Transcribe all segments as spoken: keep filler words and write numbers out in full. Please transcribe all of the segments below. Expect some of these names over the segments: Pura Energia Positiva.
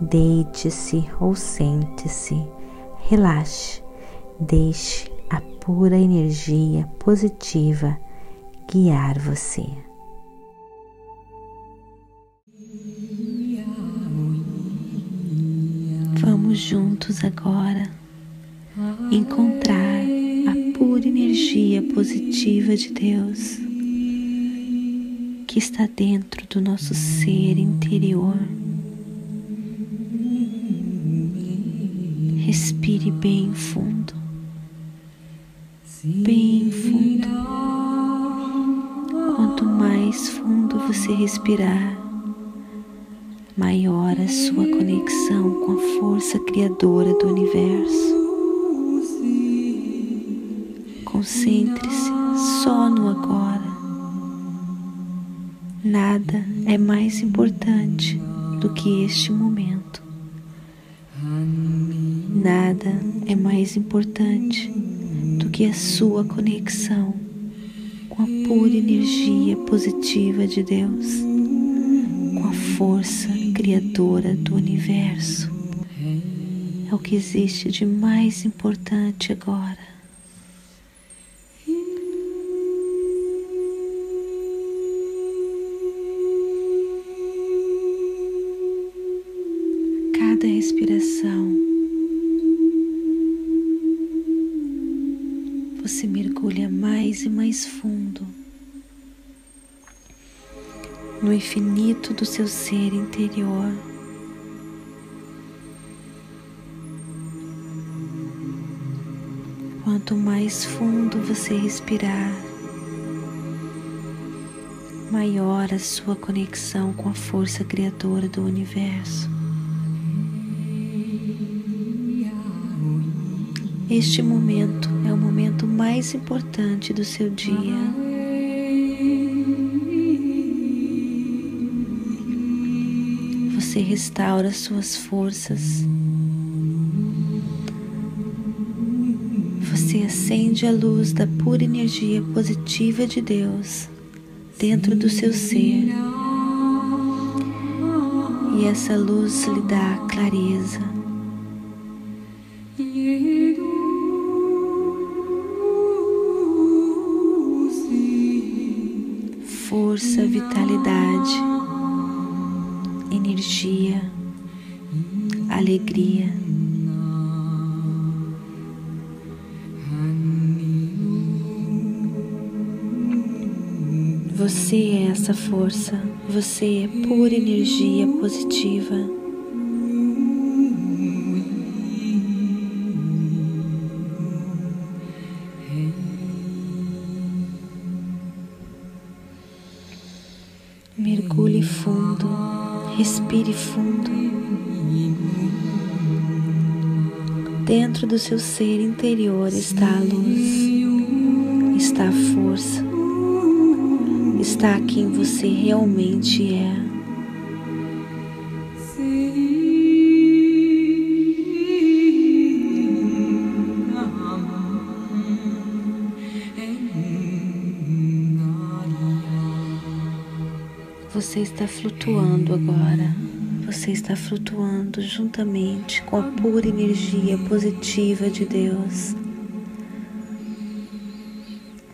Deite-se ou sente-se, relaxe, deixe a pura energia positiva guiar você. Vamos juntos agora encontrar a pura energia positiva de Deus que está dentro do nosso ser interior. Respire bem fundo, bem fundo. Quanto mais fundo você respirar, maior a sua conexão com a força criadora do universo. Concentre-se só no agora. Nada é mais importante do que este momento. Nada é mais importante do que a sua conexão com a pura energia positiva de Deus, com a força criadora do universo. É o que existe de mais importante agora. Cada respiração você mergulha mais e mais fundo no infinito do seu ser interior. Quanto mais fundo você respirar, maior a sua conexão com a força criadora do universo. Este momento é o momento mais importante do seu dia. Você restaura suas forças. Você acende a luz da pura energia positiva de Deus dentro do seu ser. E essa luz lhe dá clareza. Força, vitalidade, energia, alegria. Você é essa força, você é pura energia positiva. Mergulhe fundo, respire fundo. Dentro do seu ser interior está a luz, está a força, está quem você realmente é. Você está flutuando agora, você está flutuando juntamente com a pura energia positiva de Deus.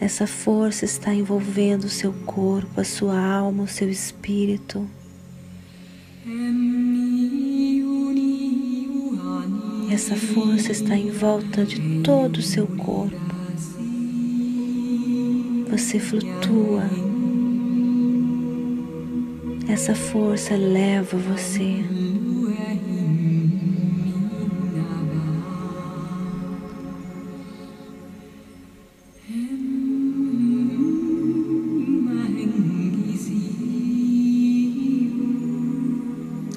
Essa força está envolvendo o seu corpo, a sua alma, o seu espírito. Essa força está em volta de todo o seu corpo. Você flutua. Essa força leva você.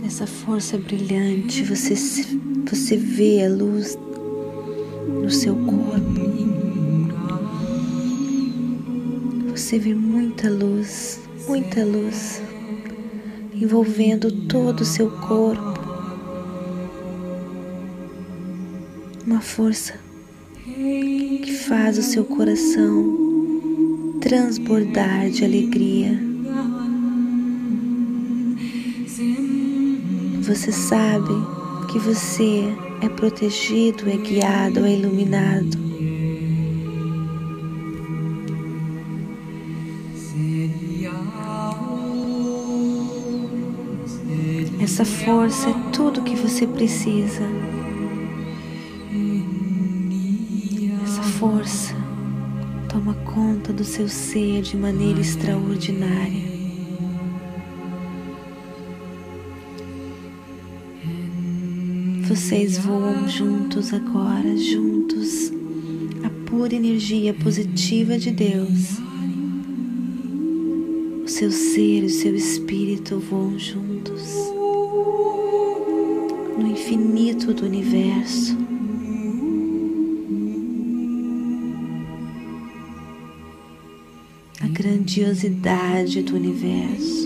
Essa força brilhante, você se Você vê a luz no seu corpo. Você vê muita luz, muita luz, envolvendo todo o seu corpo. Uma força que faz o seu coração transbordar de alegria. Você sabe que você é protegido, é guiado, é iluminado. Essa força é tudo que você precisa. Essa força toma conta do seu ser de maneira extraordinária. Vocês voam juntos agora, juntos, a pura energia positiva de Deus. O seu ser e o seu espírito voam juntos no infinito do universo. A grandiosidade do universo.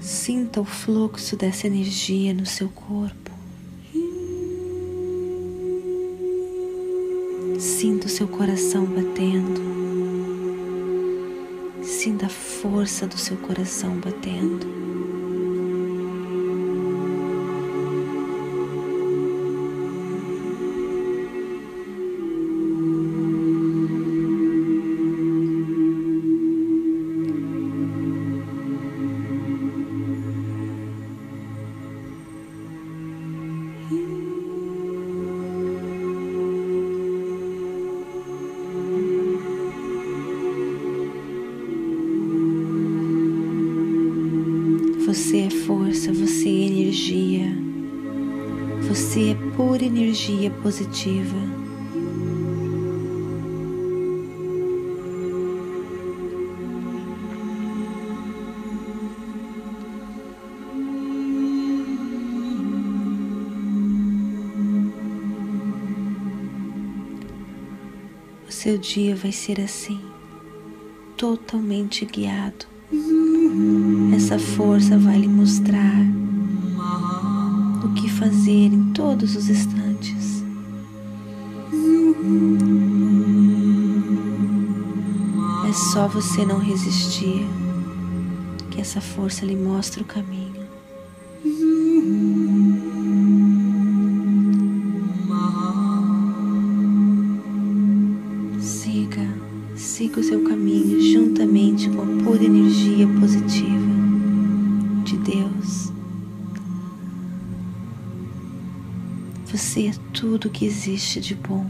Sinta o fluxo dessa energia no seu corpo. Sinta o seu coração batendo. Sinta a força do seu coração batendo. Você é força, você é energia, você é pura energia positiva. O seu dia vai ser assim, totalmente guiado. Essa força vai lhe mostrar o que fazer em todos os instantes. É só você não resistir, que essa força lhe mostra o caminho. Siga, siga o seu caminho juntamente com a pura energia positiva de Deus. Você é tudo que existe de bom.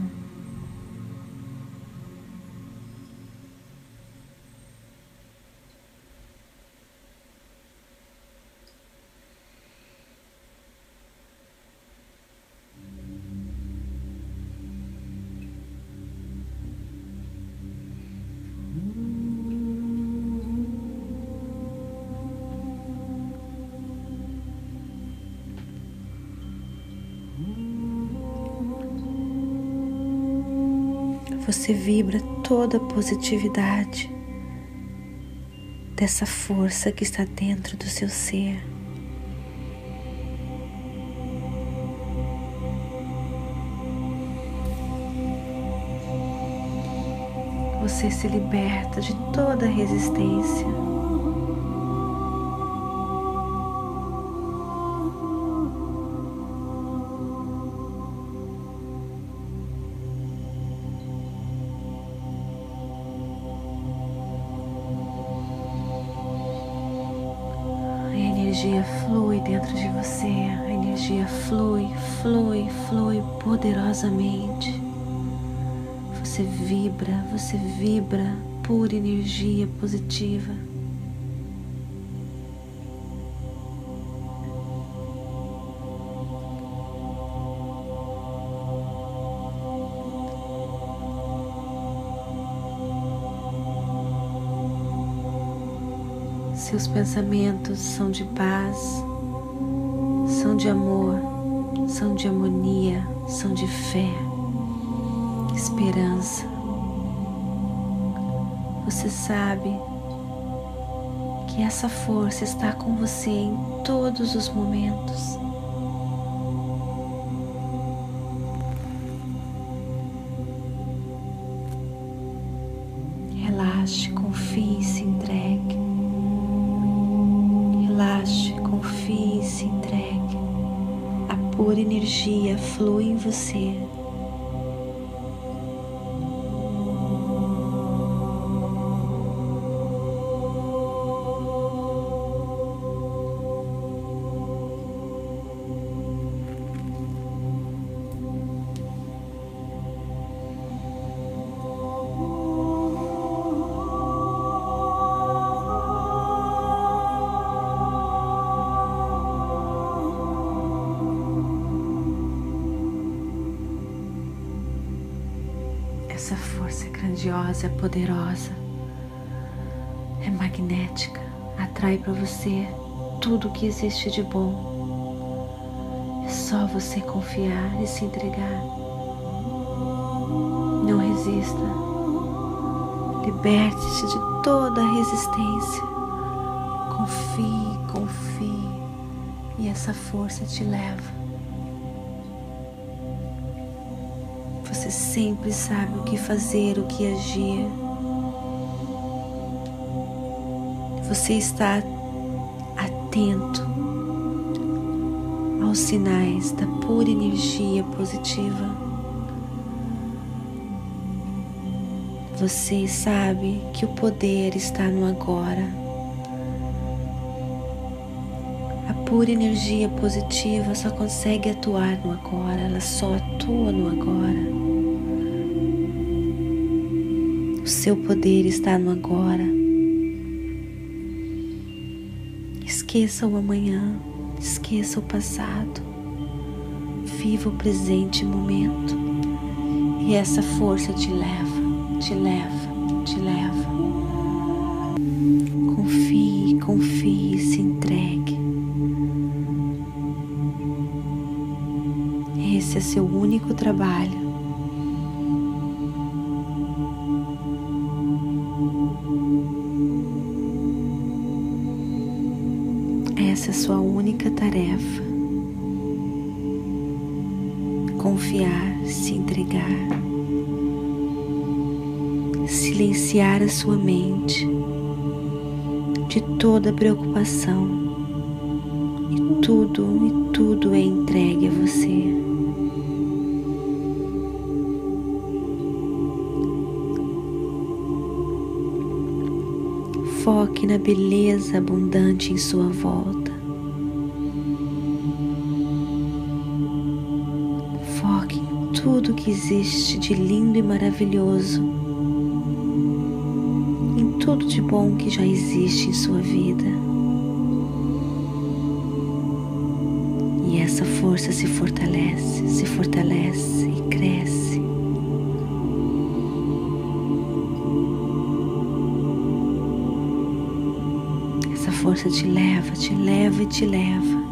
Você vibra toda a positividade dessa força que está dentro do seu ser. Você se liberta de toda resistência. A energia flui dentro de você, a energia flui, flui, flui poderosamente. Você vibra, você vibra pura energia positiva. Seus pensamentos são de paz, são de amor, são de harmonia, são de fé, esperança. Você sabe que essa força está com você em todos os momentos. Relaxe, confie, se entregue. Relaxe, confie, se entregue. A pura energia flui em você. Essa força é grandiosa, é poderosa, é magnética, atrai para você tudo o que existe de bom. É só você confiar e se entregar. Não resista, liberte-se de toda a resistência. Confie, confie e essa força te leva. Você sempre sabe o que fazer, o que agir. Você está atento aos sinais da pura energia positiva. Você sabe que o poder está no agora. A pura energia positiva só consegue atuar no agora, ela só atua no agora. O seu poder está no agora. Esqueça o amanhã, esqueça o passado. Viva o presente momento. E essa força te leva, te leva, te leva. Confie, confie, se entregue. Esse é seu único trabalho. Essa é sua única tarefa, confiar, se entregar, silenciar a sua mente de toda preocupação e tudo, e tudo é entregue a você. Foque na beleza abundante em sua volta. Foque em tudo que existe de lindo e maravilhoso, em tudo de bom que já existe em sua vida. E essa força se fortalece, se fortalece e cresce. Força te leva, te leva e te leva.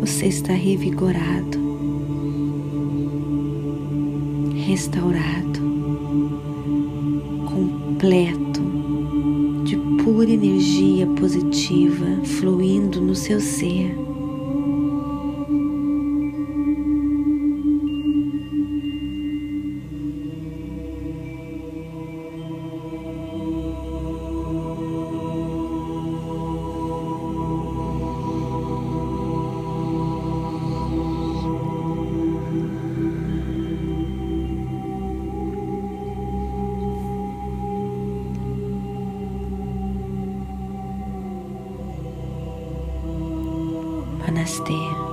Você está revigorado, restaurado, completo de pura energia positiva fluindo no seu ser. Namastê.